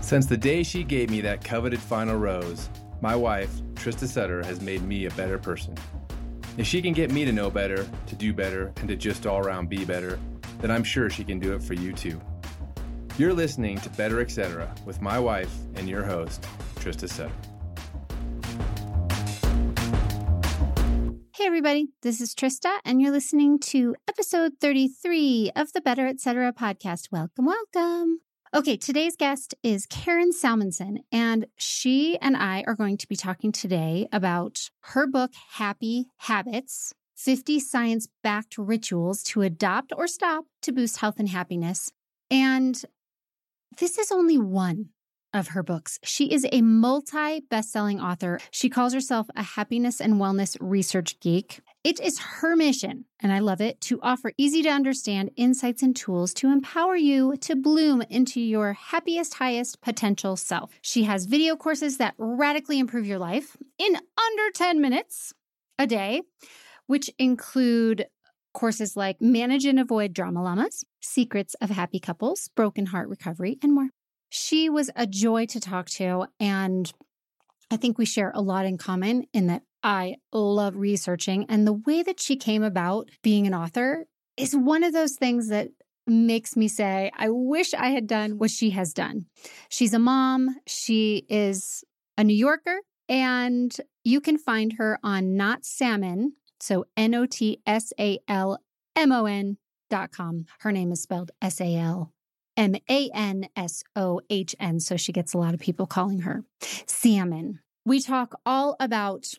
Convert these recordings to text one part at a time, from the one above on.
Since the day she gave me that coveted final rose, my wife, Trista Sutter, has made me a better person. If she can get me to know better, to do better, and to just all around be better, then I'm sure she can do it for you too. You're listening to Better Etc. with my wife and your host, Trista Sutter. Hey everybody, this is Trista, and you're listening to episode 33 of the Better Etc. podcast. Welcome, welcome. Okay, today's guest is Karen Salmansohn, and she and I are going to be talking today about her book, Happy Habits, 50 Science-Backed Rituals to Adopt or Stop to Boost Health and Happiness. And this is only one of her books. She is a multi-best-selling author. She calls herself a happiness and wellness research geek. It is her mission, and I love it, to offer easy-to-understand insights and tools to empower you to bloom into your happiest, highest potential self. She has video courses that radically improve your life in under 10 minutes a day, which include courses like Manage and Avoid Drama Llamas, Secrets of Happy Couples, Broken Heart Recovery, and more. She was a joy to talk to, and I think we share a lot in common in that I love researching, and the way that she came about being an author is one of those things that makes me say, I wish I had done what she has done. She's a mom. She is a New Yorker, and you can find her on Not Salmon, so NotSalmon.com. Her name is spelled Salmansohn, so she gets a lot of people calling her Salmon. We talk all about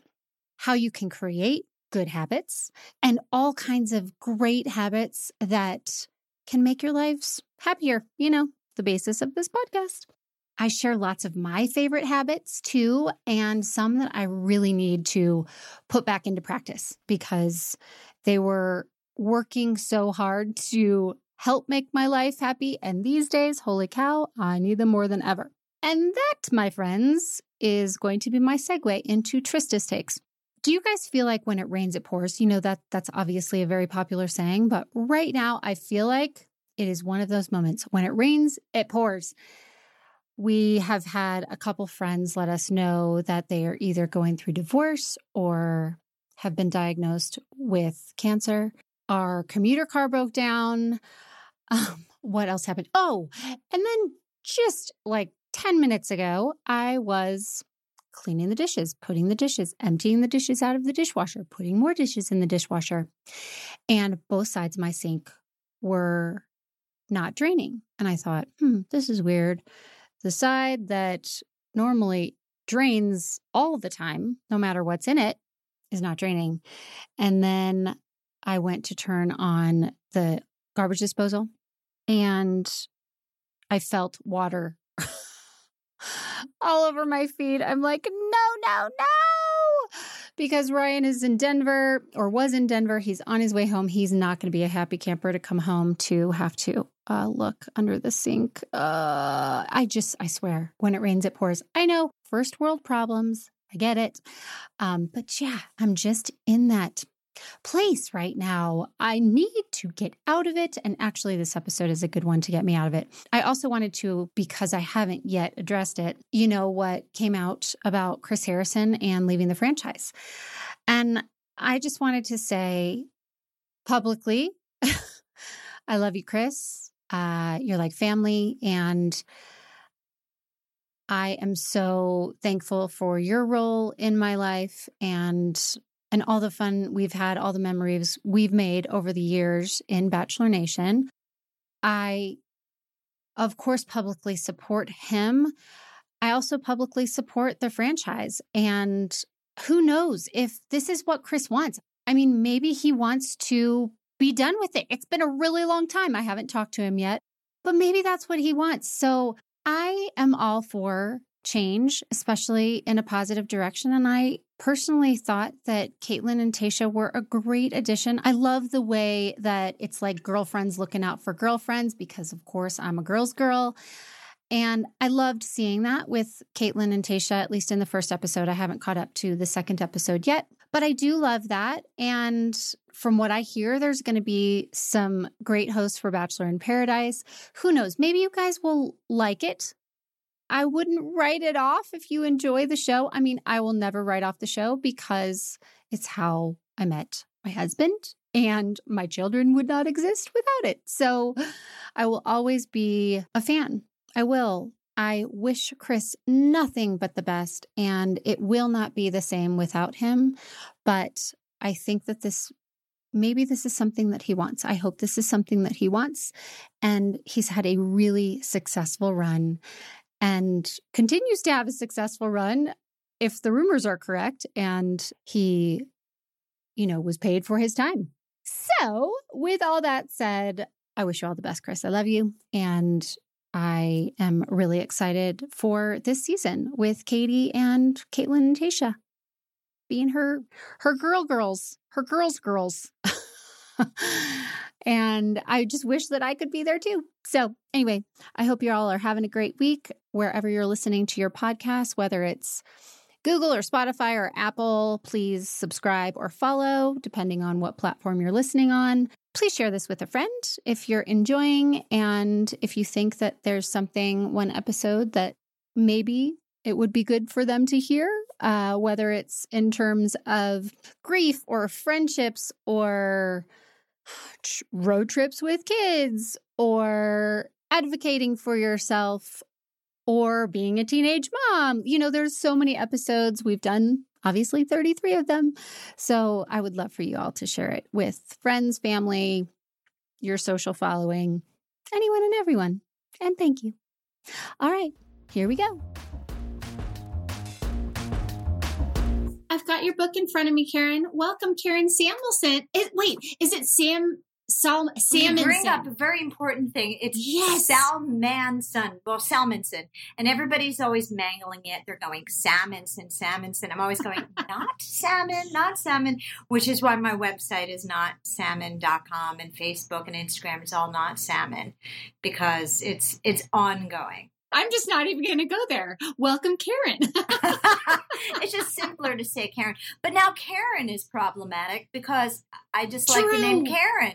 how you can create good habits and all kinds of great habits that can make your lives happier, you know, the basis of this podcast. I share lots of my favorite habits too, and some that I really need to put back into practice because they were working so hard to help make my life happy. And these days, holy cow, I need them more than ever. And that, my friends, is going to be my segue into Trista's takes. Do you guys feel like when it rains, it pours? You know, that's obviously a very popular saying, but right now I feel like it is one of those moments. When it rains, it pours. We have had a couple friends let us know that they are either going through divorce or have been diagnosed with cancer. Our commuter car broke down. What else happened? Oh, and then just like 10 minutes ago, I was cleaning the dishes, putting the dishes, emptying the dishes out of the dishwasher, putting more dishes in the dishwasher. And both sides of my sink were not draining. And I thought, this is weird. The side that normally drains all the time, no matter what's in it, is not draining. And then I went to turn on the garbage disposal, and I felt water all over my feet. I'm like, no, because Ryan is in Denver, or was in Denver. He's on his way home. He's not going to be a happy camper to come home to have to look under the sink. I swear, when it rains, it pours. I know, first world problems. I get it. But yeah, I'm just in that place right now. I need to get out of it. And actually, this episode is a good one to get me out of it. I also wanted to, because I haven't yet addressed it, you know what came out about Chris Harrison and leaving the franchise. And I just wanted to say, publicly. I love you, Chris. You're like family. And I am so thankful for your role in my life and all the fun we've had, all the memories we've made over the years in Bachelor Nation. I, of course, publicly support him. I also publicly support the franchise. And who knows if this is what Chris wants. I mean, maybe he wants to be done with it. It's been a really long time. I haven't talked to him yet, but maybe that's what he wants. So I am all for change, especially in a positive direction. And I personally thought that Caitlin and Tayshia were a great addition. I love the way that it's like girlfriends looking out for girlfriends because, of course, I'm a girl's girl. And I loved seeing that with Caitlin and Tayshia, at least in the first episode. I haven't caught up to the second episode yet, but I do love that. And from what I hear, there's going to be some great hosts for Bachelor in Paradise. Who knows? Maybe you guys will like it. I wouldn't write it off if you enjoy the show. I mean, I will never write off the show because it's how I met my husband, and my children would not exist without it. So I will always be a fan. I will. I wish Chris nothing but the best, and it will not be the same without him. But I think that maybe this is something that he wants. I hope this is something that he wants. And he's had a really successful run. And continues to have a successful run, if the rumors are correct, and he, was paid for his time. So with all that said, I wish you all the best, Chris. I love you. And I am really excited for this season with Katie and Caitlin and Tayshia being her girls. And I just wish that I could be there too. So anyway, I hope you all are having a great week wherever you're listening to your podcast, whether it's Google or Spotify or Apple. Please subscribe or follow, depending on what platform you're listening on. Please share this with a friend if you're enjoying, and if you think that there's one episode that maybe it would be good for them to hear, whether it's in terms of grief or friendships or road trips with kids or advocating for yourself or being a teenage mom. There's so many episodes we've done, obviously 33 of them. So I would love for you all to share it with friends, family, your social following, anyone and everyone. And thank you. All right, here we go. I've got your book in front of me, Karen. Welcome, Karen Salmansohn. Is it Salmansohn? You bring up a very important thing. It's Salmansohn. Well, Salmansohn. And everybody's always mangling it. They're going, Salmansohn. I'm always going, not salmon, which is why my website is notsalmon.com, and Facebook and Instagram is all Not Salmon, because it's ongoing. I'm just not even going to go there. Welcome, Karen. It's just simpler to say Karen. But now Karen is problematic because I just like the name Karen.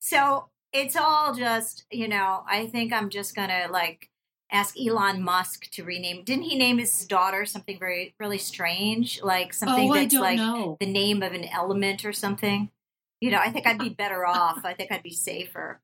So it's all just, I think I'm just going to ask Elon Musk to rename. Didn't he name his daughter something very, really strange? Like something that's the name of an element or something? I think I'd be better off. I think I'd be safer.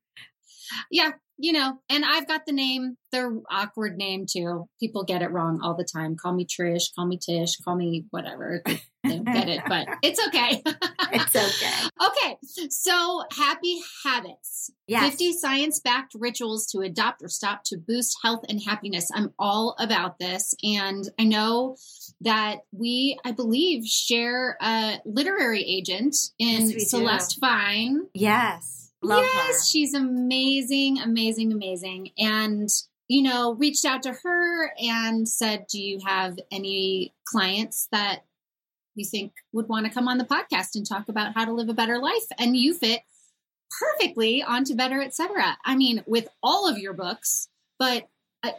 Yeah. And I've got the name, the awkward name too. People get it wrong all the time. Call me Trish, call me Tish, call me whatever. They don't get it, but it's okay. It's okay. Okay. So happy habits. Yes. 50 science-backed rituals to adopt or stop to boost health and happiness. I'm all about this. And I know that we, I believe, share a literary agent in Celeste Fine. Yes. Love her. She's amazing. And, reached out to her and said, do you have any clients that you think would want to come on the podcast and talk about how to live a better life? And you fit perfectly onto Better Etc. I mean, with all of your books, but,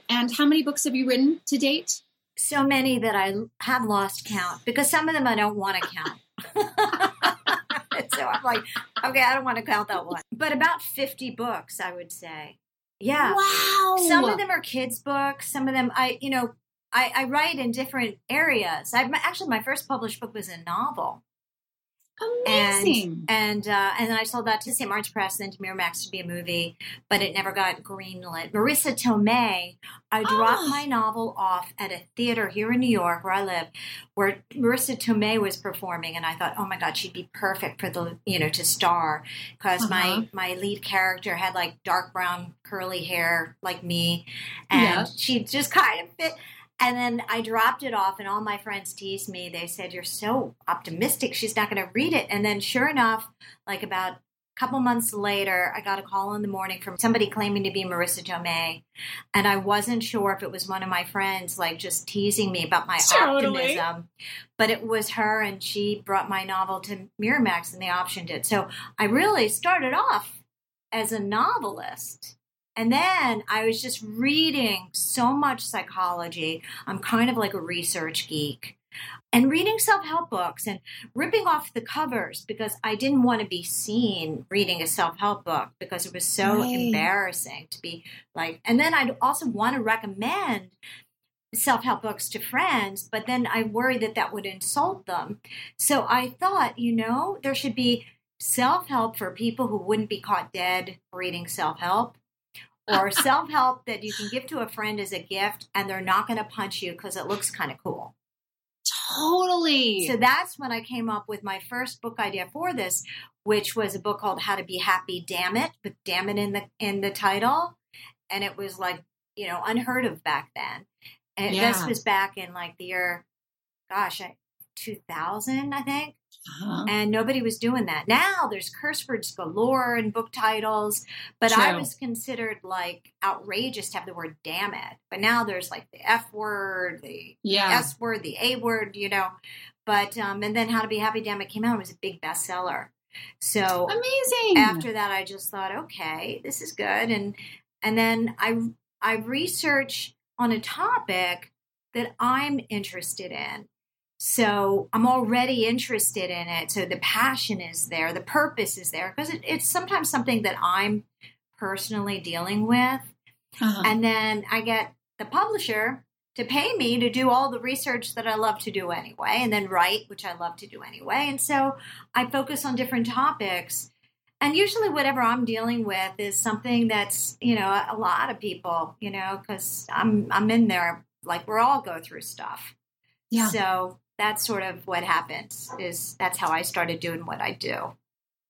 and how many books have you written to date? So many that I have lost count, because some of them I don't want to count. So I'm like, okay, I don't want to count that one. But about 50 books, I would say. Yeah. Wow. Some of them are kids' books. Some of them, I write in different areas. My first published book was a novel. Amazing. And then I sold that to St. Martin's Press and then to Miramax to be a movie, but it never got greenlit. Marissa Tomei, I dropped my novel off at a theater here in New York where I live, where Marissa Tomei was performing, and I thought, oh my God, she'd be perfect for the, you know, to star, because my lead character had like dark brown curly hair like me, and she just kind of fit. And then I dropped it off, and all my friends teased me. They said, you're so optimistic. She's not going to read it. And then sure enough, like about a couple months later, I got a call in the morning from somebody claiming to be Marissa Tomei. And I wasn't sure if it was one of my friends, like, just teasing me about my optimism. But it was her, and she brought my novel to Miramax, and they optioned it. So I really started off as a novelist. And then I was just reading so much psychology. I'm kind of like a research geek. And reading self-help books and ripping off the covers, because I didn't want to be seen reading a self-help book, because it was so embarrassing to be like. And then I'd also want to recommend self-help books to friends, but then I worry that that would insult them. So I thought, you know, there should be self-help for people who wouldn't be caught dead reading self-help. Or self-help that you can give to a friend as a gift, and they're not going to punch you because it looks kind of cool. Totally. So that's when I came up with my first book idea for this, which was a book called How to Be Happy, Damn It, with Damn It in the title. And it was like, you know, unheard of back then. And this was back in like the year, 2000, I think. And nobody was doing that. Now there's curse words galore and book titles, but I was considered like outrageous to have the word damn it. But now there's like the F word, the S word, the A word, you know. But and then How to Be Happy, Damn It came out. It was a big bestseller. So amazing. After that, I just thought, okay, this is good. And then I research on a topic that I'm interested in. So I'm already interested in it. So the passion is there. The purpose is there, because it's sometimes something that I'm personally dealing with. And then I get the publisher to pay me to do all the research that I love to do anyway, and then write, which I love to do anyway. And so I focus on different topics. And usually whatever I'm dealing with is something that's, you know, a lot of people, you know, because I'm in there, like we're all go through stuff. Yeah. So that's sort of what happens, is that's how I started doing what I do.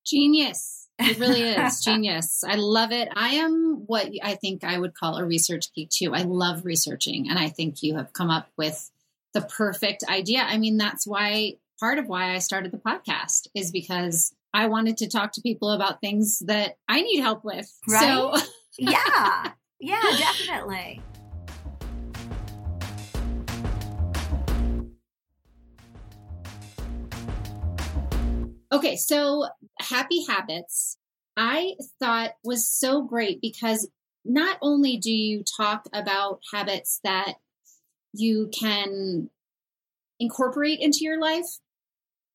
Genius. It really is genius. I love it. I am what I think I would call a research geek too. I love researching, and I think you have come up with the perfect idea. I mean, that's why part of why I started the podcast is because I wanted to talk to people about things that I need help with. Right? So yeah, definitely. Okay, so Happy Habits, I thought was so great, because not only do you talk about habits that you can incorporate into your life,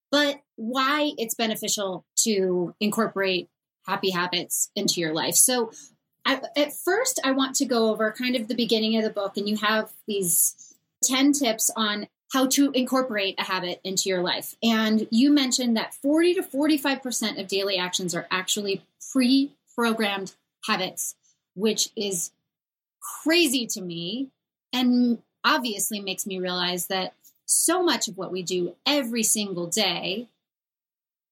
but why it's beneficial to incorporate happy habits into your life. So at first, I want to go over kind of the beginning of the book, and you have these 10 tips on how to incorporate a habit into your life. And you mentioned that 40 to 45% of daily actions are actually pre-programmed habits, which is crazy to me, and obviously makes me realize that so much of what we do every single day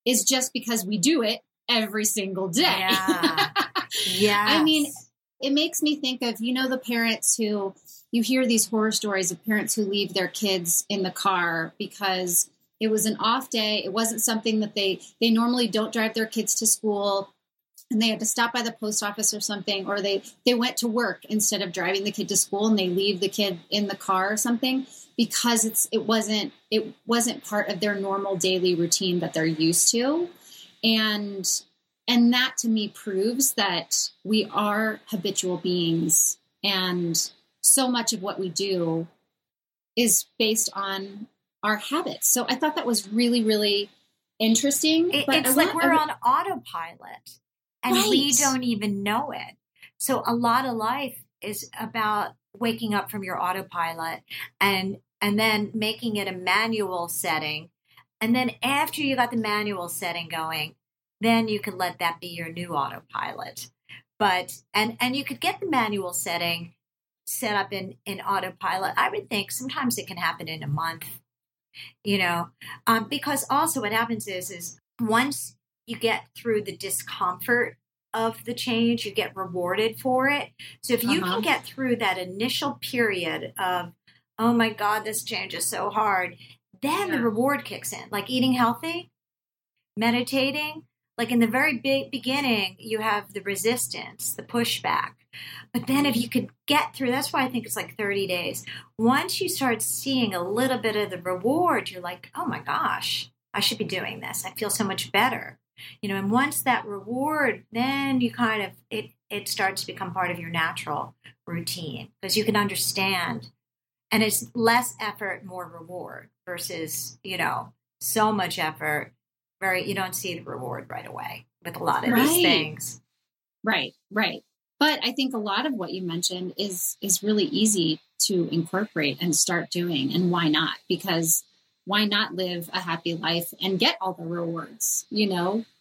is just because we do it every single day. Yeah. I mean, it makes me think of, you know, the parents who... You hear these horror stories of parents who leave their kids in the car because it was an off day. It wasn't something that they normally don't drive their kids to school, and they had to stop by the post office or something, or they went to work instead of driving the kid to school, and they leave the kid in the car or something because it wasn't part of their normal daily routine that they're used to. And that to me proves that we are habitual beings, and so much of what we do is based on our habits. So I thought that was really, really interesting. It's like we're on autopilot, and we don't even know it. So a lot of life is about waking up from your autopilot and then making it a manual setting And then after you got the manual setting going, then you can let that be your new autopilot. But and you could get the manual setting set up in autopilot. I would think sometimes it can happen in a month, because also what happens is once you get through the discomfort of the change, you get rewarded for it. So if you can get through that initial period of, oh my God, this change is so hard, then the reward kicks in, like eating healthy, meditating. Like in the very big beginning, you have the resistance, the pushback. But then if you could get through, that's why I think it's like 30 days. Once you start seeing a little bit of the reward, you're like, oh my gosh, I should be doing this. I feel so much better. And once that reward, then you kind of, it starts to become part of your natural routine because you can understand. And it's less effort, more reward versus, so much effort. Right, you don't see the reward right away with a lot of these things. Right. But I think a lot of what you mentioned is really easy to incorporate and start doing. And why not? Because why not live a happy life and get all the rewards?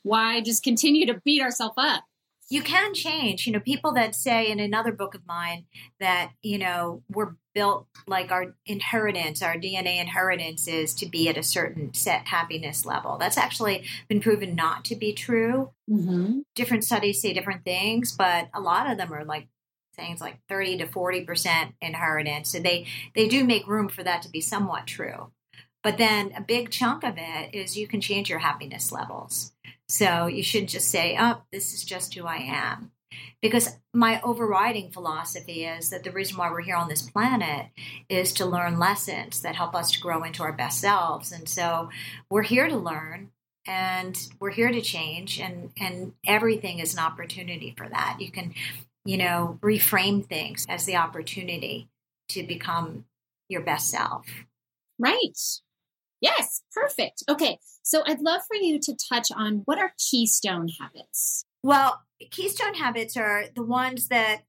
Why just continue to beat ourselves up? You can change. People that say in another book of mine that, we're built like our inheritance, our DNA inheritance is to be at a certain set happiness level. That's actually been proven not to be true. Mm-hmm. Different studies say different things, but a lot of them are like things like 30 to 40% inheritance. So they do make room for that to be somewhat true. But then a big chunk of it is you can change your happiness levels. So you shouldn't just say, oh, this is just who I am. Because my overriding philosophy is that the reason why we're here on this planet is to learn lessons that help us to grow into our best selves. And so we're here to learn and we're here to change. And everything is an opportunity for that. You can, reframe things as the opportunity to become your best self. Right. Yes. Perfect. Okay. So I'd love for you to touch on what are keystone habits? Well, keystone habits are the ones that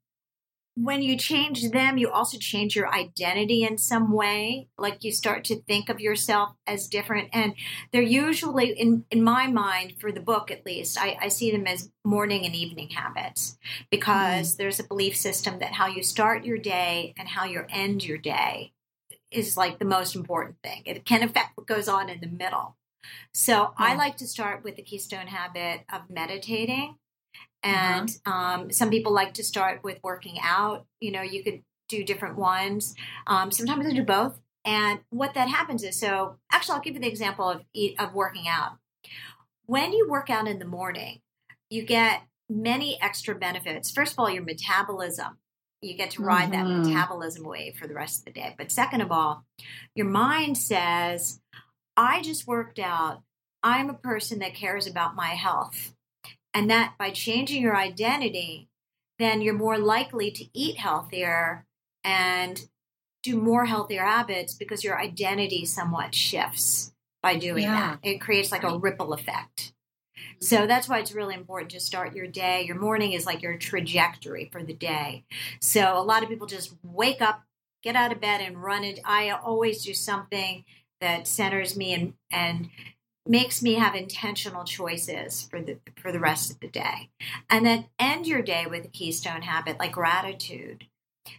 when you change them, you also change your identity in some way. Like you start to think of yourself as different. And they're usually, in my mind, for the book at least, I see them as morning and evening habits because there's a belief system that how you start your day and how you end your day is like the most important thing. It can affect what goes on in the middle. So I like to start with the keystone habit of meditating. And some people like to start with working out. You could do different ones. Sometimes I do both. And what that happens is, so actually I'll give you the example of working out. When you work out in the morning, you get many extra benefits. First of all, your metabolism. You get to ride that metabolism wave for the rest of the day. But second of all, your mind says, I just worked out. I'm a person that cares about my health. And that by changing your identity, then you're more likely to eat healthier and do more healthier habits because your identity somewhat shifts by doing that. It creates like a ripple effect. So that's why it's really important to start your day. Your morning is like your trajectory for the day. So a lot of people just wake up, get out of bed and run it. I always do something that centers me and makes me have intentional choices for the rest of the day. And then end your day with a keystone habit like gratitude.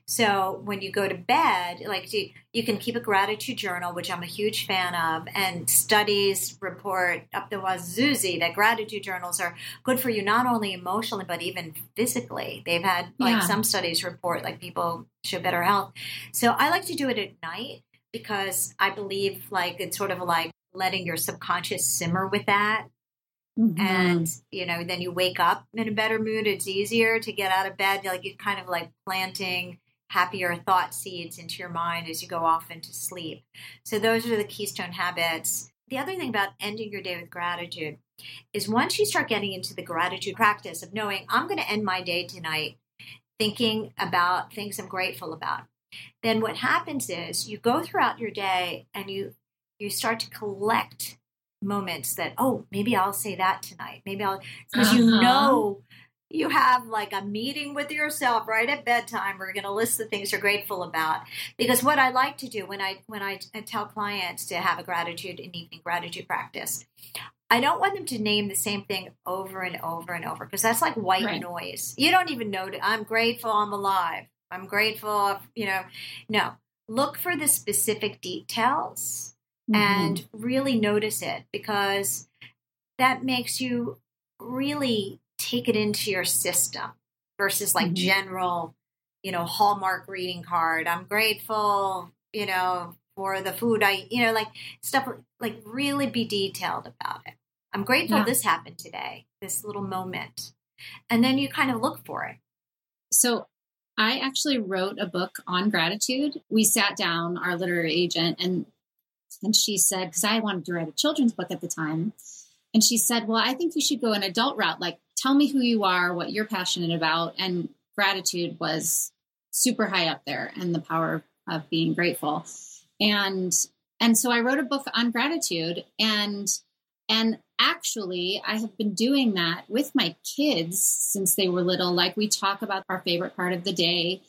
So when you go to bed, like you can keep a gratitude journal, which I'm a huge fan of, and studies report up the wazoozy that gratitude journals are good for you, not only emotionally, but even physically. They've had some studies report like people show better health. So I like to do it at night because I believe like it's sort of like letting your subconscious simmer with that. Mm-hmm. And, then you wake up in a better mood. It's easier to get out of bed. Like you're kind of like planting happier thought seeds into your mind as you go off into sleep. So those are the keystone habits. The other thing about ending your day with gratitude is once you start getting into the gratitude practice of knowing I'm going to end my day tonight thinking about things I'm grateful about, then what happens is you go throughout your day and you start to collect moments that, oh, maybe I'll say that tonight. Maybe I'll, because you have like a meeting with yourself right at bedtime. We're going to list the things you're grateful about. Because what I like to do when I tell clients to have a gratitude and evening gratitude practice, I don't want them to name the same thing over and over and over, because that's like white noise. You don't even know. I'm grateful I'm alive. I'm grateful, you know. No. Look for the specific details and really notice it, because that makes you really take it into your system versus like general, you know, Hallmark greeting card. I'm grateful, you know, for the food I, you know, like stuff like really be detailed about it. I'm grateful this happened today, this little moment. And then you kind of look for it. So I actually wrote a book on gratitude. We sat down, our literary agent, and she said, because I wanted to write a children's book at the time. And she said, well, I think you should go an adult route. Like, tell me who you are, what you're passionate about. And gratitude was super high up there, and the power of being grateful. And so I wrote a book on gratitude, and actually I have been doing that with my kids since they were little. Like, we talk about our favorite part of the day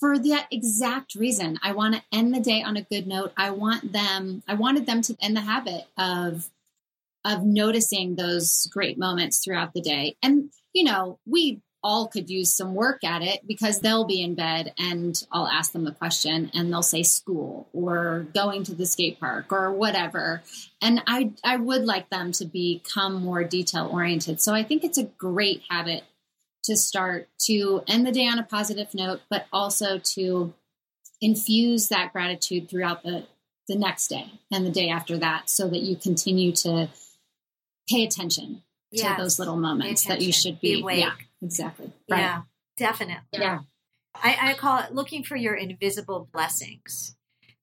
for that exact reason. I want to end the day on a good note. I wanted them to end the habit of noticing those great moments throughout the day. And, you know, we all could use some work at it, because they'll be in bed and I'll ask them the question and they'll say school or going to the skate park or whatever. And I would like them to become more detail oriented. So I think it's a great habit to start, to end the day on a positive note, but also to infuse that gratitude throughout the next day and the day after that, so that you continue to pay attention to those little moments that you should be awake. Yeah, exactly. Right. Yeah, definitely. Yeah. I call it looking for your invisible blessings,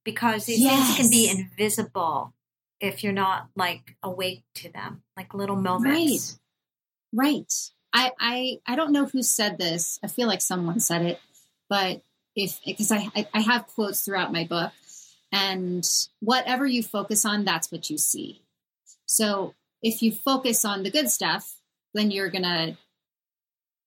because these things can be invisible if you're not like awake to them, like little moments. Right. I don't know who said this. I feel like someone said it, but because I have quotes throughout my book, and whatever you focus on, that's what you see. So if you focus on the good stuff, then you're going to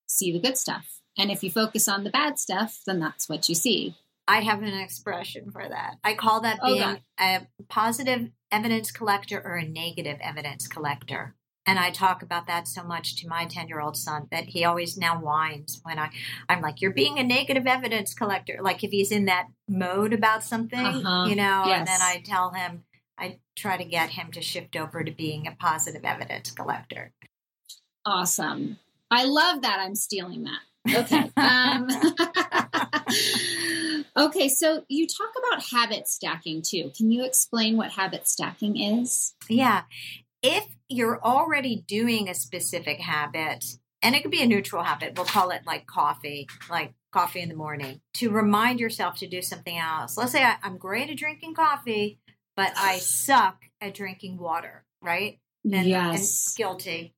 see the good stuff. And if you focus on the bad stuff, then that's what you see. I have an expression for that. I call that being a positive evidence collector or a negative evidence collector. And I talk about that so much to my 10-year-old son that he always now whines when I'm like, you're being a negative evidence collector. Like if he's in that mode about something, you know, and then I tell him, I try to get him to shift over to being a positive evidence collector. Awesome. I love that. I'm stealing that. Okay. Okay. So you talk about habit stacking too. Can you explain what habit stacking is? Yeah. If you're already doing a specific habit, and it could be a neutral habit, we'll call it like coffee in the morning, to remind yourself to do something else. Let's say I'm great at drinking coffee, but I suck at drinking water, right? And guilty.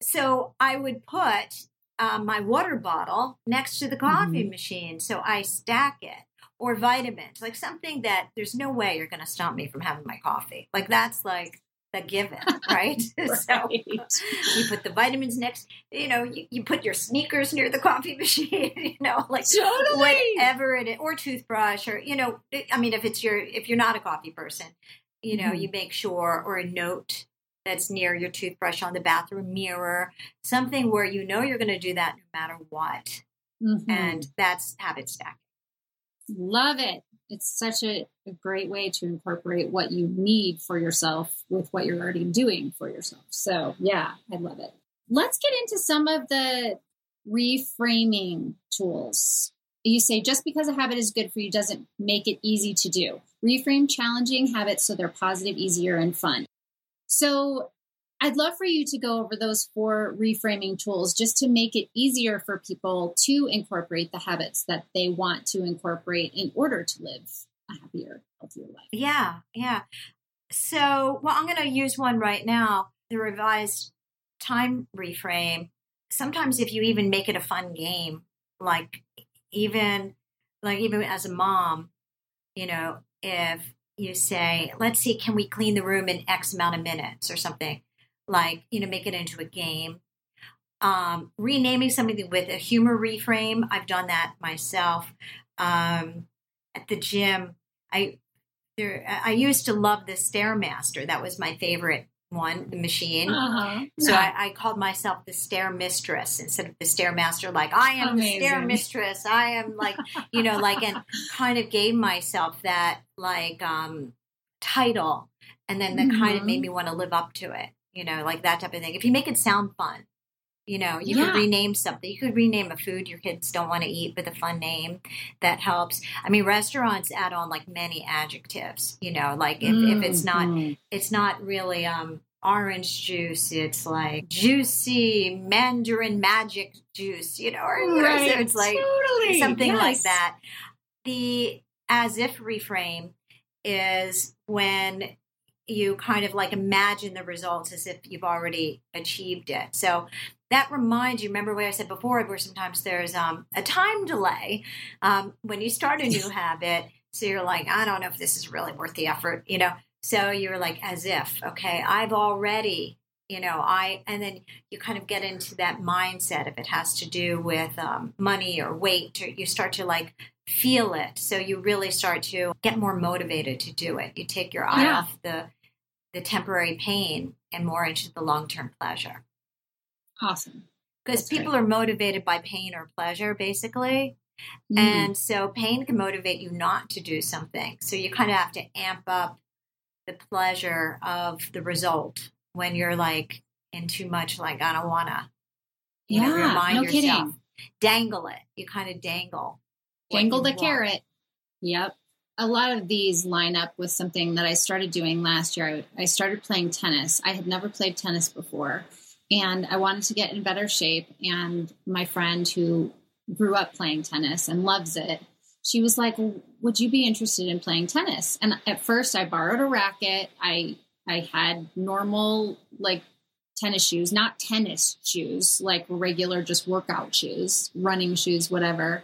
So I would put my water bottle next to the coffee machine, so I stack it. Or vitamins, like something that there's no way you're going to stop me from having my coffee. Like that's like the given, right? So you put the vitamins next, you know, you put your sneakers near the coffee machine, you know, like whatever it is, or toothbrush, or, you know, I mean, if you're not a coffee person, you know, you make sure, or a note that's near your toothbrush on the bathroom mirror, something where you know you're going to do that no matter what. And that's habit stacking. Love it. It's such a great way to incorporate what you need for yourself with what you're already doing for yourself. So yeah, I love it. Let's get into some of the reframing tools. You say just because a habit is good for you doesn't make it easy to do. Reframe challenging habits so they're positive, easier, and fun. So I'd love for you to go over those 4 reframing tools just to make it easier for people to incorporate the habits that they want to incorporate in order to live a happier, healthier life. Yeah. So, well, I'm going to use one right now, the revised time reframe. Sometimes if you even make it a fun game, like even as a mom, you know, if you say, let's see, can we clean the room in X amount of minutes or something? Like, you know, make it into a game. Renaming something with a humor reframe. I've done that myself. At the gym, I used to love the Stairmaster. That was my favorite one, the machine. Uh-huh. So I called myself the Stair Mistress instead of the Stairmaster. Like, I am Amazing. The Stair Mistress. I am like, you know, like, and kind of gave myself that like title. And then that kind of made me want to live up to it, you know, like that type of thing. If you make it sound fun, you know, you could rename something. You could rename a food your kids don't want to eat with a fun name. That helps. I mean, restaurants add on like many adjectives, you know, like if it's not really orange juice, it's like juicy Mandarin magic juice, you know, or right. so it's like something like that. The as if reframe is when you kind of like imagine the results as if you've already achieved it. So that reminds you, remember what I said before, where sometimes there's a time delay when you start a new habit. So you're like, I don't know if this is really worth the effort, you know? So you're like, as if, okay, I've already, you know, and then you kind of get into that mindset if it has to do with money or weight, or you start to like feel it. So you really start to get more motivated to do it. You take your eye off the temporary pain and more into the long-term pleasure. Awesome. Because people are motivated by pain or pleasure, basically. Mm. And so pain can motivate you not to do something. So you kind of have to amp up the pleasure of the result when you're like in too much, like, I don't want to, you know, remind yourself. Kidding. Dangle it. You kind of dangle. Dangle the carrot. Yep. A lot of these line up with something that I started doing last year. I started playing tennis. I had never played tennis before, and I wanted to get in better shape. And my friend who grew up playing tennis and loves it, she was like, would you be interested in playing tennis? And at first I borrowed a racket. I had normal, like, tennis shoes, not tennis shoes, like regular just workout shoes, running shoes, whatever.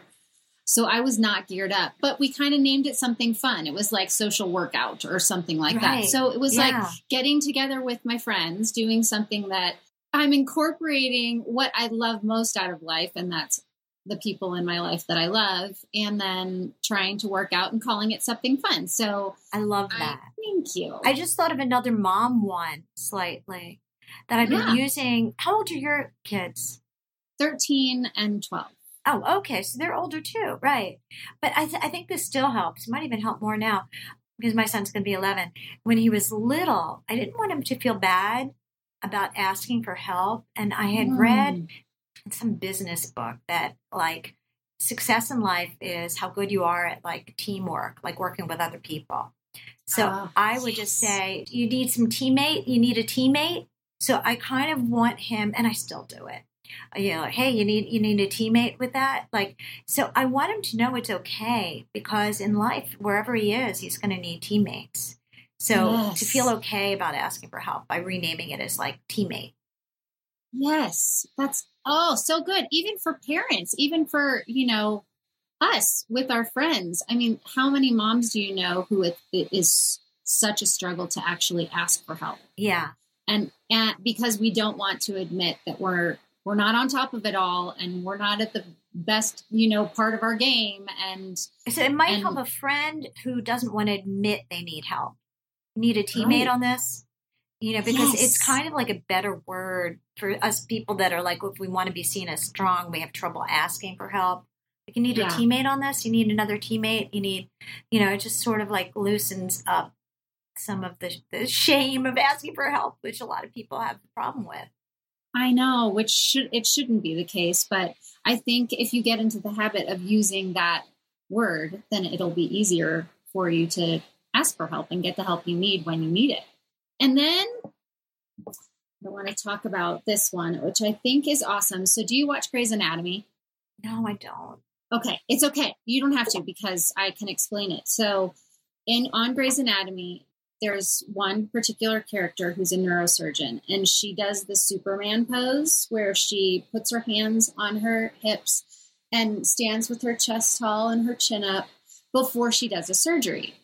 So I was not geared up, but we kind of named it something fun. It was like social workout or something like that. So it was like getting together with my friends, doing something that I'm incorporating what I love most out of life. And that's the people in my life that I love. And then trying to work out and calling it something fun. So I love that. Thank you. I just thought of another mom one slightly that I've been using. How old are your kids? 13 and 12. Oh, okay. So they're older too. Right. But I think this still helps. It might even help more now because my son's going to be 11. When he was little, I didn't want him to feel bad about asking for help. And I had read in some business book that like success in life is how good you are at like teamwork, like working with other people. So I would just say, you need some teammate. You need a teammate. So I kind of want him, and I still do it. You know, like, hey, you need a teammate with that. Like, so I want him to know it's okay because in life, wherever he is, he's going to need teammates. So to feel okay about asking for help by renaming it as like teammate. Yes. That's so good. Even for parents, even for, you know, us with our friends. I mean, how many moms do you know who it is such a struggle to actually ask for help? Yeah. And because we don't want to admit that we're not on top of it all, and we're not at the best, you know, part of our game. And so it might help a friend who doesn't want to admit they need help. You need a teammate on this, you know, because it's kind of like a better word for us people that are like, if we want to be seen as strong, we have trouble asking for help. Like, you need a teammate on this. You need another teammate. You need, you know, it just sort of like loosens up some of the shame of asking for help, which a lot of people have a problem with. I know, it shouldn't be the case, but I think if you get into the habit of using that word, then it'll be easier for you to ask for help and get the help you need when you need it. And then I want to talk about this one, which I think is awesome. So do you watch Grey's Anatomy? No, I don't. Okay. It's okay. You don't have to, because I can explain it. So on Grey's Anatomy, there's one particular character who's a neurosurgeon, and she does the Superman pose where she puts her hands on her hips and stands with her chest tall and her chin up before she does a surgery.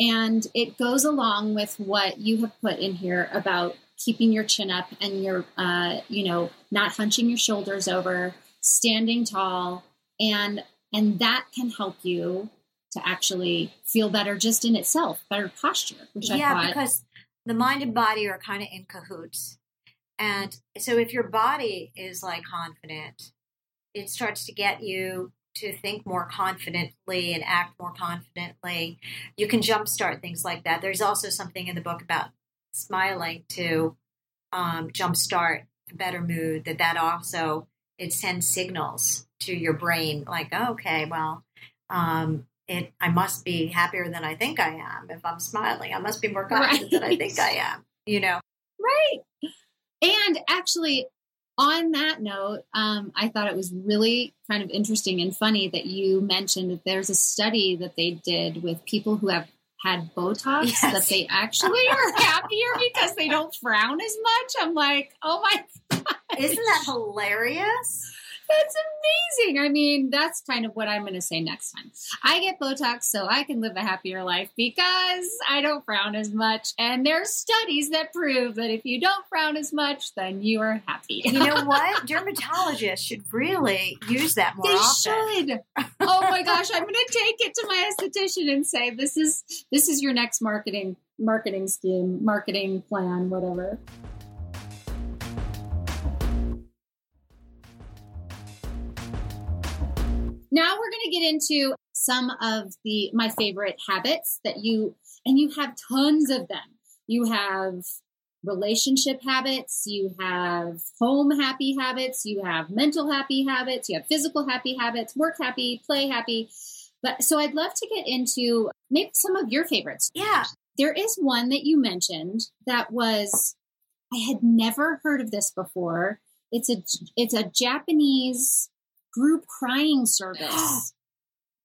And it goes along with what you have put in here about keeping your chin up and your, not hunching your shoulders over, standing tall. And that can help you to actually feel better just in itself, better posture. Because the mind and body are kind of in cahoots. And so if your body is like confident, it starts to get you to think more confidently and act more confidently. You can jumpstart things like that. There's also something in the book about smiling to jumpstart a better mood, that also, it sends signals to your brain like, oh, okay, well, I must be happier than I think I am. If I'm smiling, I must be more confident than I think I am, Right. And actually, on that note, I thought it was really kind of interesting and funny that you mentioned that there's a study that they did with people who have had Botox, yes, that they actually are happier because they don't frown as much. I'm like, oh my God. Isn't that hilarious? That's amazing. I mean, that's kind of what I'm going to say next time. I get Botox so I can live a happier life because I don't frown as much. And there's studies that prove that if you don't frown as much, then you are happy. You know what? Dermatologists should really use that more often. They should. Oh my gosh. I'm going to take it to my esthetician and say, this is your next marketing scheme, marketing plan, whatever. Now we're going to get into some of my favorite habits that you have tons of them. You have relationship habits, you have home happy habits, you have mental happy habits, you have physical happy habits, work happy, play happy. But so I'd love to get into maybe some of your favorites. Yeah. There is one that you mentioned that was, I had never heard of this before. It's a Japanese group crying service.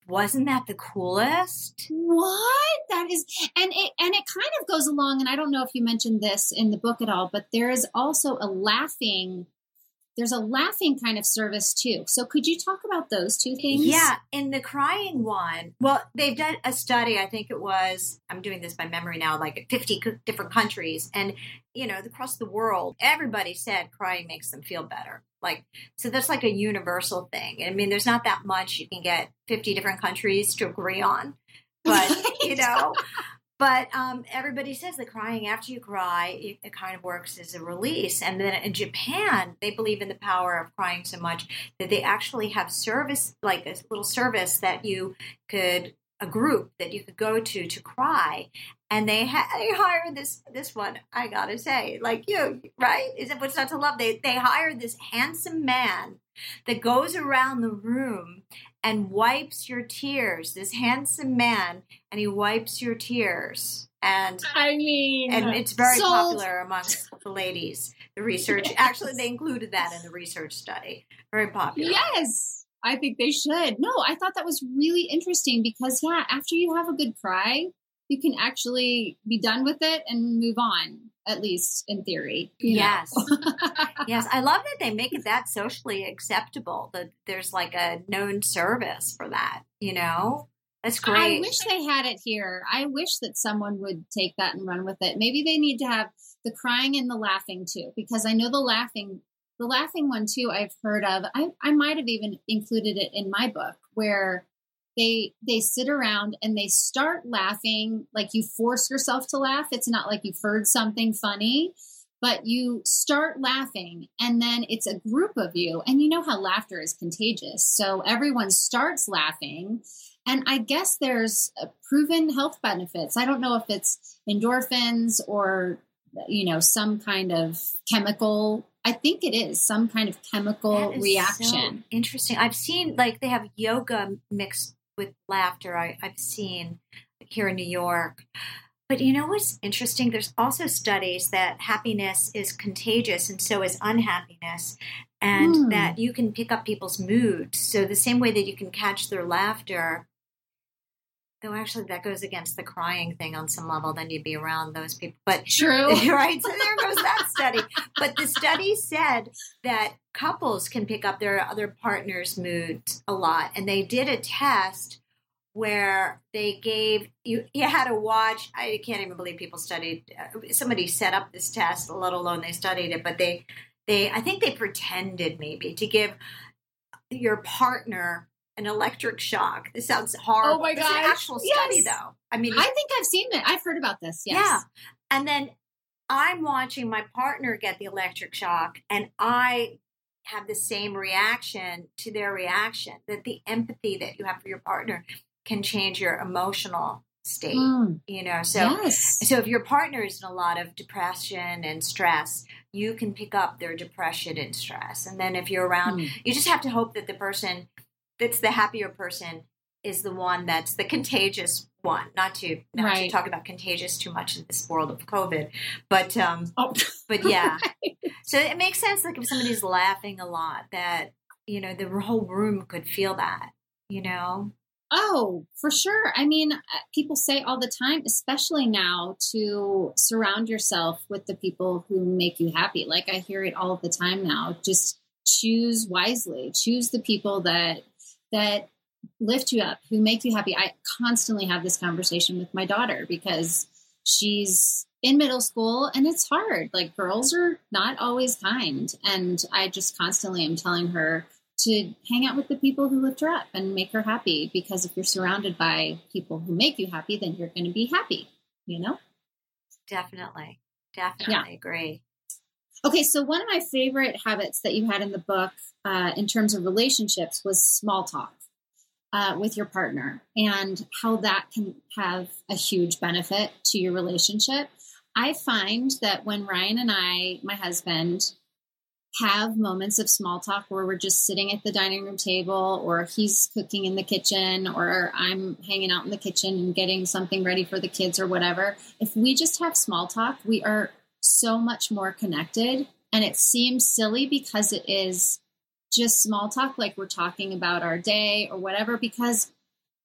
Wasn't that the coolest? What? That is, and it kind of goes along, and I don't know if you mentioned this in the book at all, but there is also there's a laughing kind of service too. So could you talk about those two things? Yeah. In the crying one, well, they've done a study, I think it was, I'm doing this by memory now, like 50 different countries and, across the world, everybody said crying makes them feel better. So that's like a universal thing. I mean, there's not that much you can get 50 different countries to agree on, but, everybody says that crying after you cry, it kind of works as a release. And then in Japan, they believe in the power of crying so much that they actually have service, like a little service a group that you could go to cry. And they hired this one, I gotta say, like you, right? Is it what's not to love? They hired this handsome man that goes around the room and wipes your tears. This handsome man, and he wipes your tears. And I mean, and it's very popular amongst the ladies. The research, yes. Actually, they included that in the research study. Very popular. Yes, I think they should. No, I thought that was really interesting because, after you have a good cry, you can actually be done with it and move on, at least in theory. Yes. Yes. I love that they make it that socially acceptable, that there's like a known service for that, That's great. I wish they had it here. I wish that someone would take that and run with it. Maybe they need to have the crying and the laughing too, because I know the laughing one too, I've heard of. I might have even included it in my book where they sit around and they start laughing like you force yourself to laugh. It's not like you've heard something funny, but you start laughing and then it's a group of you. And you know how laughter is contagious. So everyone starts laughing. And I guess there's proven health benefits. I don't know if it's endorphins or, some kind of chemical. I think it is some kind of chemical reaction. So interesting. I've seen they have yoga mixed with laughter. I've seen here in New York. But you know what's interesting? There's also studies that happiness is contagious and so is unhappiness, and that you can pick up people's moods. So the same way that you can catch their laughter, though actually that goes against the crying thing on some level, then you'd be around those people. But true. Right? So there goes that study. But the study said that couples can pick up their other partner's moods a lot. And they did a test where they gave you, you had to watch. I can't even believe people studied. Somebody set up this test, let alone they studied it. But they I think they pretended maybe to give your partner an electric shock. This sounds horrible. Oh my gosh! It's an actual study, yes. Though. I mean, I think I've seen it. I've heard about this. Yes. Yeah, and then I'm watching my partner get the electric shock, and I have the same reaction to their reaction. That the empathy that you have for your partner can change your emotional state, you know? So, So if your partner is in a lot of depression and stress, you can pick up their depression and stress. And then if you're around, you just have to hope that the person that's the happier person is the one that's the contagious one. Not to talk about contagious too much in this world of COVID, but yeah. Right. So it makes sense. Like if somebody's laughing a lot, that, you know, the whole room could feel that, you know? Oh, for sure. I mean, people say all the time, especially now, to surround yourself with the people who make you happy. Like I hear it all the time now. Just choose wisely. Choose the people that lift you up, who make you happy. I constantly have this conversation with my daughter because she's in middle school and it's hard. Like girls are not always kind. And I just constantly am telling her to hang out with the people who lift her up and make her happy, because if you're surrounded by people who make you happy, then you're going to be happy, you know? Definitely agree. Okay. So one of my favorite habits that you had in the book, in terms of relationships, was small talk, with your partner, and how that can have a huge benefit to your relationship. I find that when Ryan and I, my husband, have moments of small talk where we're just sitting at the dining room table, or he's cooking in the kitchen, or I'm hanging out in the kitchen and getting something ready for the kids or whatever. If we just have small talk, we are so much more connected, and it seems silly because it is just small talk. Like we're talking about our day or whatever, because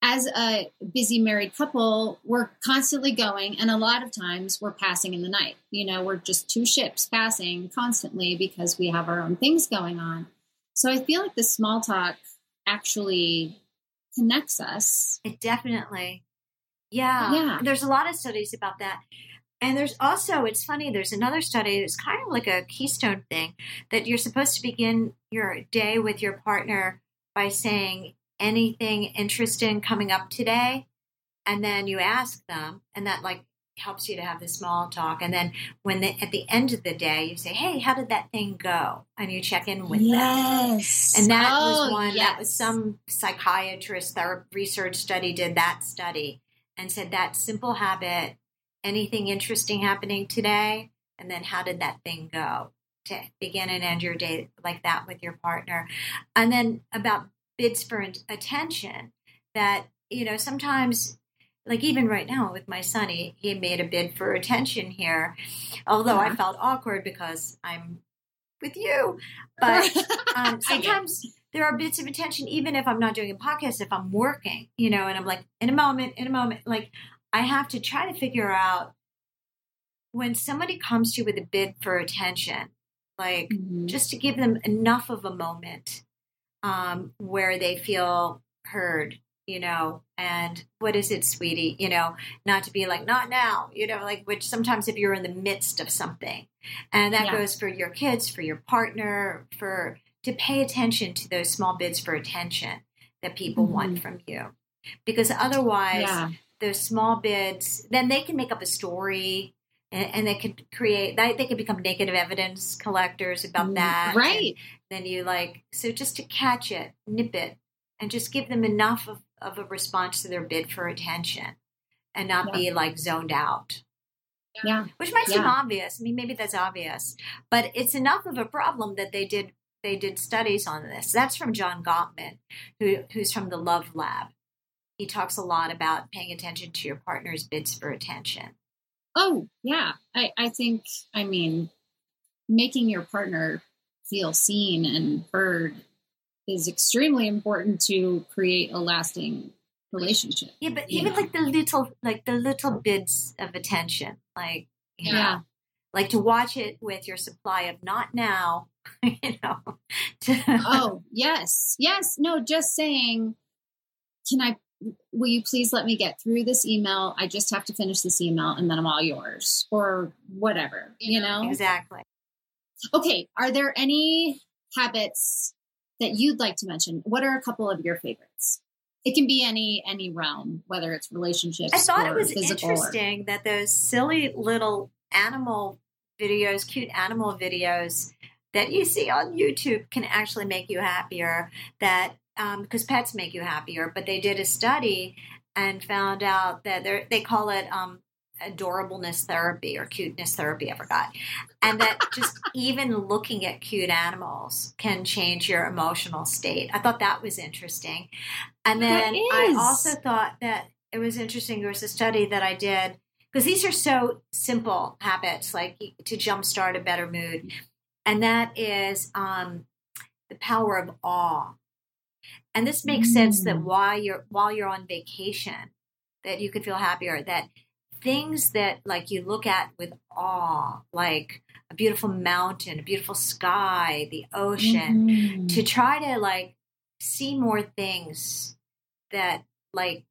as a busy married couple, we're constantly going, and a lot of times we're passing in the night. You know, we're just two ships passing constantly because we have our own things going on. So I feel like the small talk actually connects us. It definitely. Yeah. There's a lot of studies about that. And there's also, it's funny, there's another study that's kind of like a keystone thing, that you're supposed to begin your day with your partner by saying, anything interesting coming up today? And then you ask them, and that like helps you to have the small talk. And then when at the end of the day, you say, hey, how did that thing go? And you check in with them. And that was one, that was some psychiatrist, their research study did that study and said that simple habit, anything interesting happening today? And then how did that thing go? To begin and end your day like that with your partner. And then about bids for attention, that, you know, sometimes, like even right now with my son, he made a bid for attention here, although I felt awkward because I'm with you. But sometimes there are bids of attention, even if I'm not doing a podcast, if I'm working, you know, and I'm like, in a moment, like I have to try to figure out when somebody comes to you with a bid for attention, like just to give them enough of a moment where they feel heard, you know, and what is it, sweetie, you know, not to be like, not now, you know, like, which sometimes if you're in the midst of something, and that goes for your kids, for your partner, to pay attention to those small bids for attention that people want from you, because otherwise those small bids, then they can make up a story. And they could they could become negative evidence collectors about that. Right. And then you so just to catch it, nip it, and just give them enough of a response to their bid for attention and not be zoned out. Yeah. Which might seem obvious. I mean, maybe that's obvious, but it's enough of a problem that they did studies on this. That's from John Gottman, who's from the Love Lab. He talks a lot about paying attention to your partner's bids for attention. Oh, yeah. I think, I mean, making your partner feel seen and heard is extremely important to create a lasting relationship. Yeah, but even the little bits of attention, you know, like to watch it with your supply of not now, you know. Oh, yes. No, just saying, can I will you please let me get through this email? I just have to finish this email and then I'm all yours or whatever, you know? Exactly. Okay. Are there any habits that you'd like to mention? What are a couple of your favorites? It can be any realm, whether it's relationships. I thought it was interesting that those silly little animal videos, cute animal videos that you see on YouTube can actually make you happier, that because pets make you happier. But they did a study and found out that they call it adorableness therapy or cuteness therapy, I forgot. And that just even looking at cute animals can change your emotional state. I thought that was interesting. And then I also thought that it was interesting. There was a study that I did, because these are so simple habits, like to jumpstart a better mood. And that is the power of awe. And this makes sense that while you're on vacation, that you can feel happier, that things that like you look at with awe, like a beautiful mountain, a beautiful sky, the ocean, to try to like see more things that like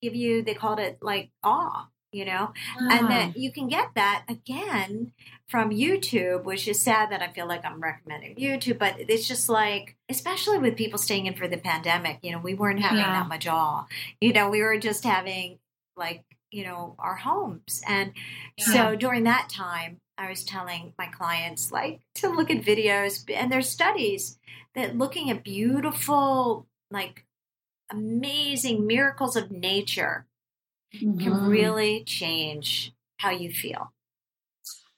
give you, they called it like awe, you know, and that you can get that again from YouTube, which is sad that I feel like I'm recommending YouTube, but it's just like, especially with people staying in for the pandemic, you know, we weren't having that much awe, you know, we were just having like, you know, our homes. And so during that time, I was telling my clients like to look at videos, and there's studies that looking at beautiful, like amazing miracles of nature can really change how you feel.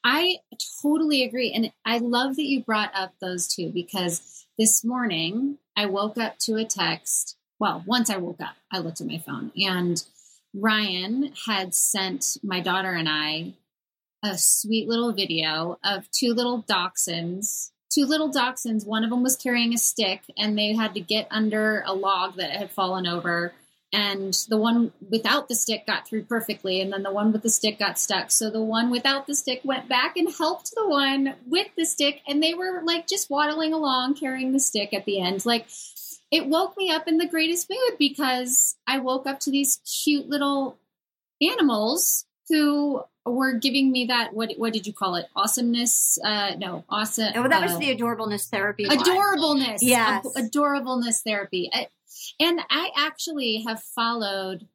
I totally agree. And I love that you brought up those two, because this morning I woke up to a text. Well, once I woke up, I looked at my phone and Ryan had sent my daughter and I a sweet little video of two little dachshunds. One of them was carrying a stick and they had to get under a log that had fallen over. And the one without the stick got through perfectly. And then the one with the stick got stuck. So the one without the stick went back and helped the one with the stick. And they were like just waddling along carrying the stick at the end. Like, it woke me up in the greatest mood because I woke up to these cute little animals who were giving me that, what did you call it? Awesomeness? No, awesome. Oh, that was the adorableness therapy. Adorableness. Yes. Adorableness therapy. I actually have followed,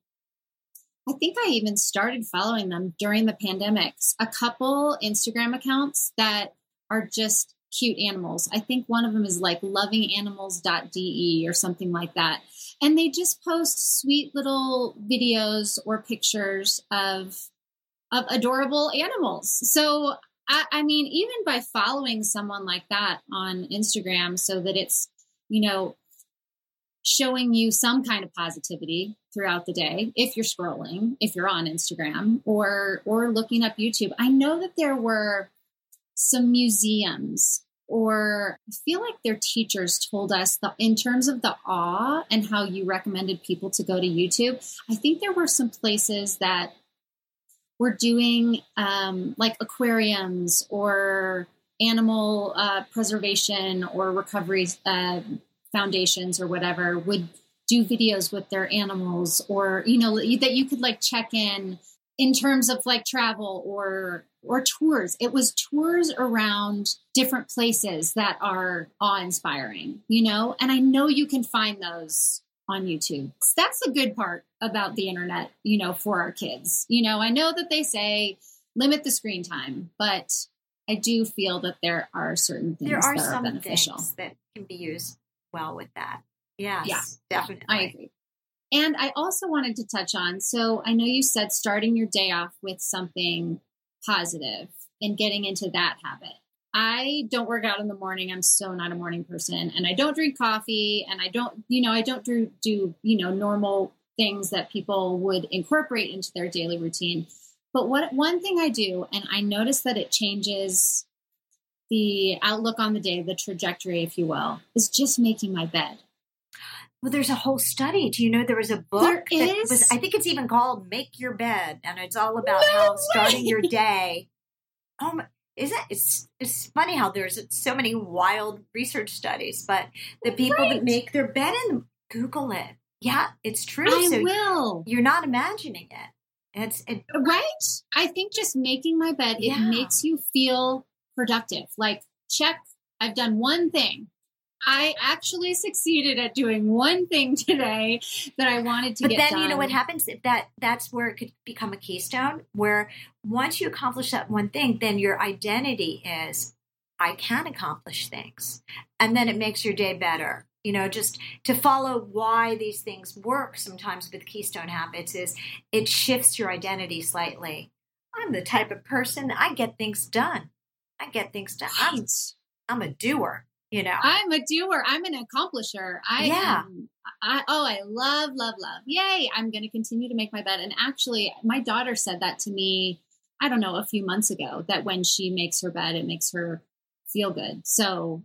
I think I even started following them during the pandemics, a couple Instagram accounts that are just cute animals. I think one of them is like lovinganimals.de or something like that. And they just post sweet little videos or pictures of adorable animals. So, I mean, even by following someone like that on Instagram so that it's, you know, showing you some kind of positivity throughout the day, if you're scrolling, if you're on Instagram or looking up YouTube. I know that there were some museums, or I feel like their teachers told us in terms of the awe and how you recommended people to go to YouTube. I think there were some places that were doing like aquariums or animal preservation or recovery foundations or whatever would do videos with their animals, or, you know, that you could like check in terms of like travel or tours. It was tours around different places that are awe-inspiring, you know? And I know you can find those on YouTube. That's the good part about the internet, you know, for our kids. You know, I know that they say limit the screen time, but I do feel that there are certain things that are beneficial. Things that can be used well with that. Yes, yeah, definitely. I agree. And I also wanted to touch on, so I know you said starting your day off with something positive and getting into that habit. I don't work out in the morning. I'm so not a morning person, and I don't drink coffee, and I don't do normal things that people would incorporate into their daily routine. But one thing I do, and I notice that it changes the outlook on the day, the trajectory, if you will, is just making my bed. Well, there's a whole study. Do you know there was a book I think it's even called Make Your Bed, and it's all about starting your day. It's funny how there's so many wild research studies, but the people that make their bed and Google it. Yeah, it's true. I will. You're not imagining it. Right? I think just making my bed, it makes you feel productive. Like, check, I've done one thing. I actually succeeded at doing one thing today that I wanted to get done. But then you know what happens? That's where it could become a keystone, where once you accomplish that one thing, then your identity is, I can accomplish things. And then it makes your day better. You know, just to follow why these things work sometimes with Keystone Habits is it shifts your identity slightly. I'm the type of person, I get things done. I'm a doer, you know. I'm a doer. I'm an accomplisher. I love, love, love. Yay. I'm going to continue to make my bed. And actually, my daughter said that to me, I don't know, a few months ago, that when she makes her bed, it makes her feel good. So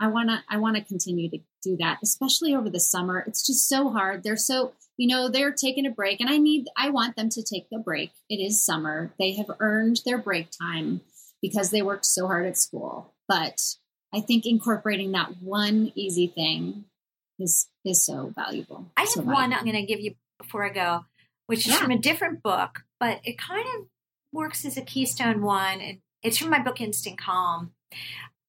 I want to continue to do that, especially over the summer. It's just so hard. They're so, you know, they're taking a break, and I want them to take the break. It is summer. They have earned their break time because they worked so hard at school. But I think incorporating that one easy thing is so valuable. I have one I'm going to give you before I go, which is from a different book, but it kind of works as a keystone one. And it's from my book, Instant Calm.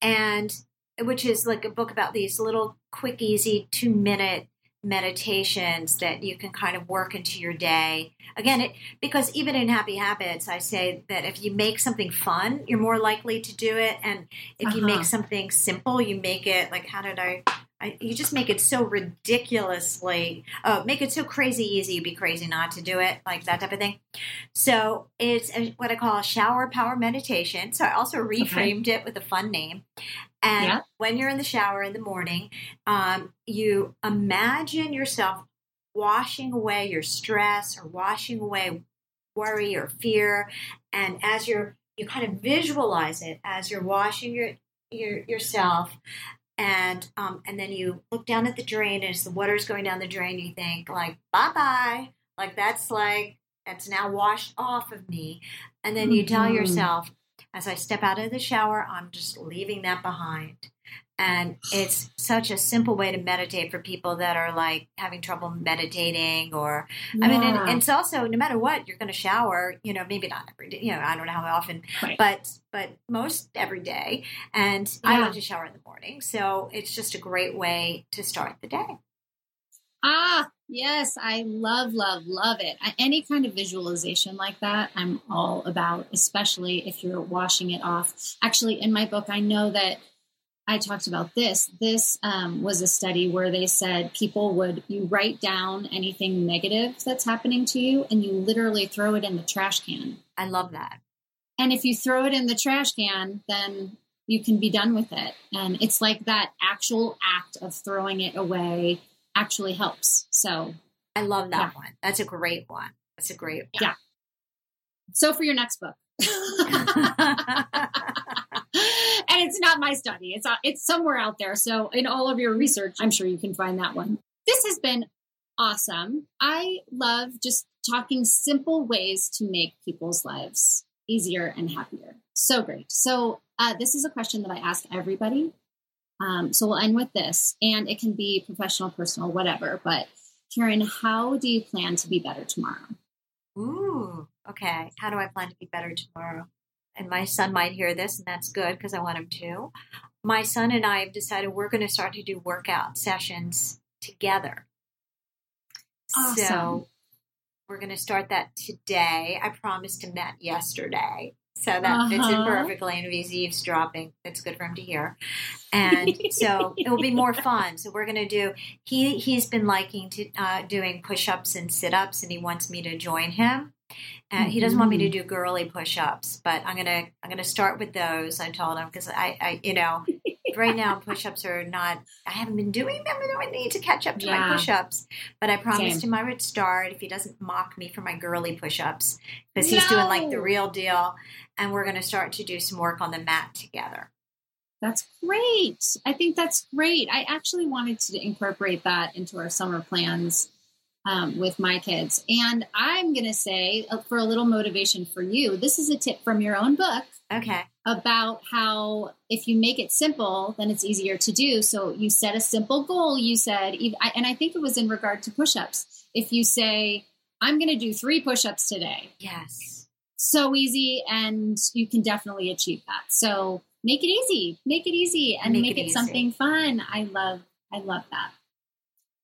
And which is like a book about these little quick, easy 2-minute meditations that you can kind of work into your day. Again, because even in Happy Habits, I say that if you make something fun, you're more likely to do it. And if you make something simple, you make it like, you just make it so ridiculously, make it so crazy easy, you'd be crazy not to do it, like that type of thing. So it's what I call a shower power meditation. So I also reframed it with a fun name. And when you're in the shower in the morning, you imagine yourself washing away your stress or washing away worry or fear. And as you kind of visualize it as you're washing yourself. And then you look down at the drain, and as the water is going down the drain, you think like, bye-bye. That's now washed off of me. And then you tell yourself, as I step out of the shower, I'm just leaving that behind. And it's such a simple way to meditate for people that are like having trouble meditating and it's also, no matter what, you're going to shower, you know, maybe not every day, you know, I don't know how often, but most every day. And I love to shower in the morning. So it's just a great way to start the day. Ah, yes. I love, love, love it. Any kind of visualization like that, I'm all about, especially if you're washing it off. Actually, in my book, I know that I talked about this. This was a study where they said you write down anything negative that's happening to you, and you literally throw it in the trash can. I love that. And if you throw it in the trash can, then you can be done with it. And it's like that actual act of throwing it away actually helps. So I love that one. That's a great one. Yeah. So for your next book. And it's not my study. It's somewhere out there. So in all of your research, I'm sure you can find that one. This has been awesome. I love just talking simple ways to make people's lives easier and happier. So great. So this is a question that I ask everybody. So we'll end with this, and it can be professional, personal, whatever. But Karen, how do you plan to be better tomorrow? Ooh, okay. How do I plan to be better tomorrow? And my son might hear this, and that's good because I want him to. My son and I have decided we're going to start to do workout sessions together. Awesome. So we're going to start that today. I promised him that yesterday. So that fits in perfectly, and if he's eavesdropping, it's good for him to hear. And so it will be more fun. So we're going to do, he's been liking to doing push-ups and sit-ups, and he wants me to join him. He doesn't want me to do girly push-ups, but I'm gonna start with those. I told him because I you know, right now push-ups are not. I haven't been doing them, and I need to catch up to my push-ups. But I promised him I would start if he doesn't mock me for my girly push-ups, because he's doing like the real deal. And we're gonna start to do some work on the mat together. That's great. I think that's great. I actually wanted to incorporate that into our summer plans. With my kids. And I'm going to say, for a little motivation for you, this is a tip from your own book. Okay. about how if you make it simple, then it's easier to do. So you set a simple goal. You said, and I think it was in regard to push-ups. If you say, I'm going to do 3 push-ups today. Yes. So easy. And you can definitely achieve that. So make it easy, and make it something fun. I love that.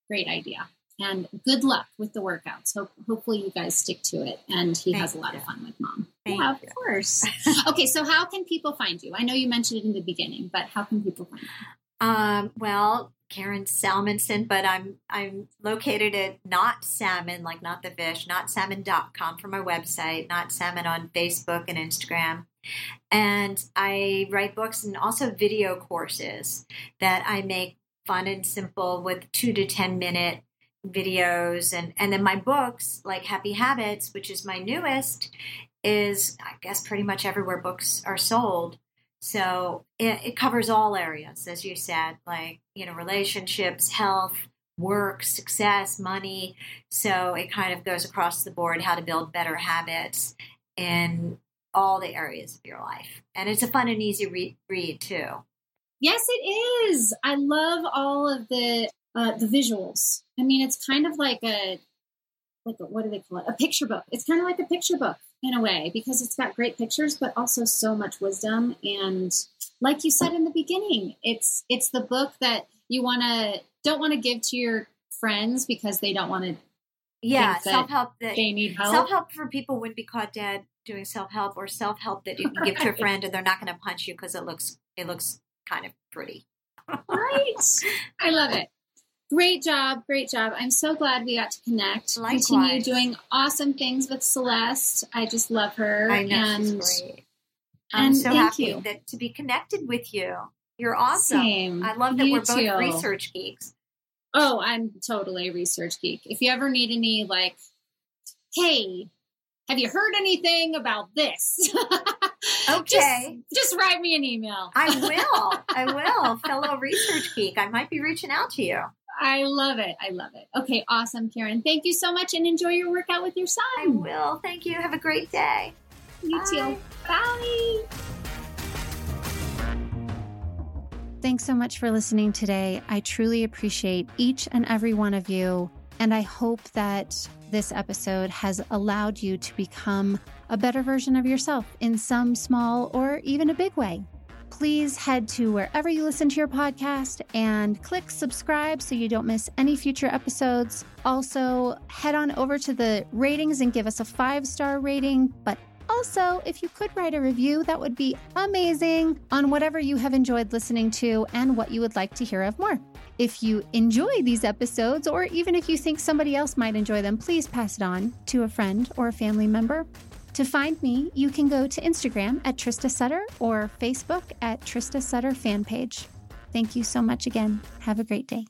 Great idea. And good luck with the workouts. Hopefully you guys stick to it. And he has a lot of fun with mom. Thank you. Of course. Okay. So how can people find you? I know you mentioned it in the beginning, but how can people find you? Well, Karen Salmansohn, but I'm located at Not Salmon, like not the fish, notsalmon.com for my website, Not Salmon on Facebook and Instagram. And I write books and also video courses that I make fun and simple with 2 to 10 minute videos. And then my books, like Happy Habits, which is my newest, is I guess pretty much everywhere books are sold. So it covers all areas, as you said, like, relationships, health, work, success, money. So it kind of goes across the board, how to build better habits in all the areas of your life. And it's a fun and easy read too. Yes, it is. I love all of the visuals. I mean, it's kind of like what do they call it? A picture book. It's kind of like a picture book in a way, because it's got great pictures, but also so much wisdom. And like you said in the beginning, it's the book that you don't want to give to your friends because they don't want to. Yeah. Self-help. They need help. Self-help for people wouldn't be caught dead doing self-help, or self-help that you can give to a friend and they're not going to punch you because it looks kind of pretty. Right. I love it. Great job. I'm so glad we got to connect. Likewise. Continue doing awesome things with Celeste. I just love her. I know, she's great. I'm so happy to be connected with you. You're awesome. Same. I love that we're both research geeks. Oh, I'm totally a research geek. If you ever need any, like, hey, have you heard anything about this? Okay. Just write me an email. I will. Fellow research geek, I might be reaching out to you. I love it. Okay, awesome, Karen. Thank you so much, and enjoy your workout with your son. I will. Thank you. Have a great day. You too. Bye. Thanks so much for listening today. I truly appreciate each and every one of you, and I hope that this episode has allowed you to become a better version of yourself in some small or even a big way. Please head to wherever you listen to your podcast and click subscribe so you don't miss any future episodes. Also, head on over to the ratings and give us a 5-star rating. But also, if you could write a review, that would be amazing on whatever you have enjoyed listening to and what you would like to hear of more. If you enjoy these episodes, or even if you think somebody else might enjoy them, please pass it on to a friend or a family member. To find me, you can go to Instagram at Trista Sutter or Facebook at Trista Sutter fan page. Thank you so much again. Have a great day.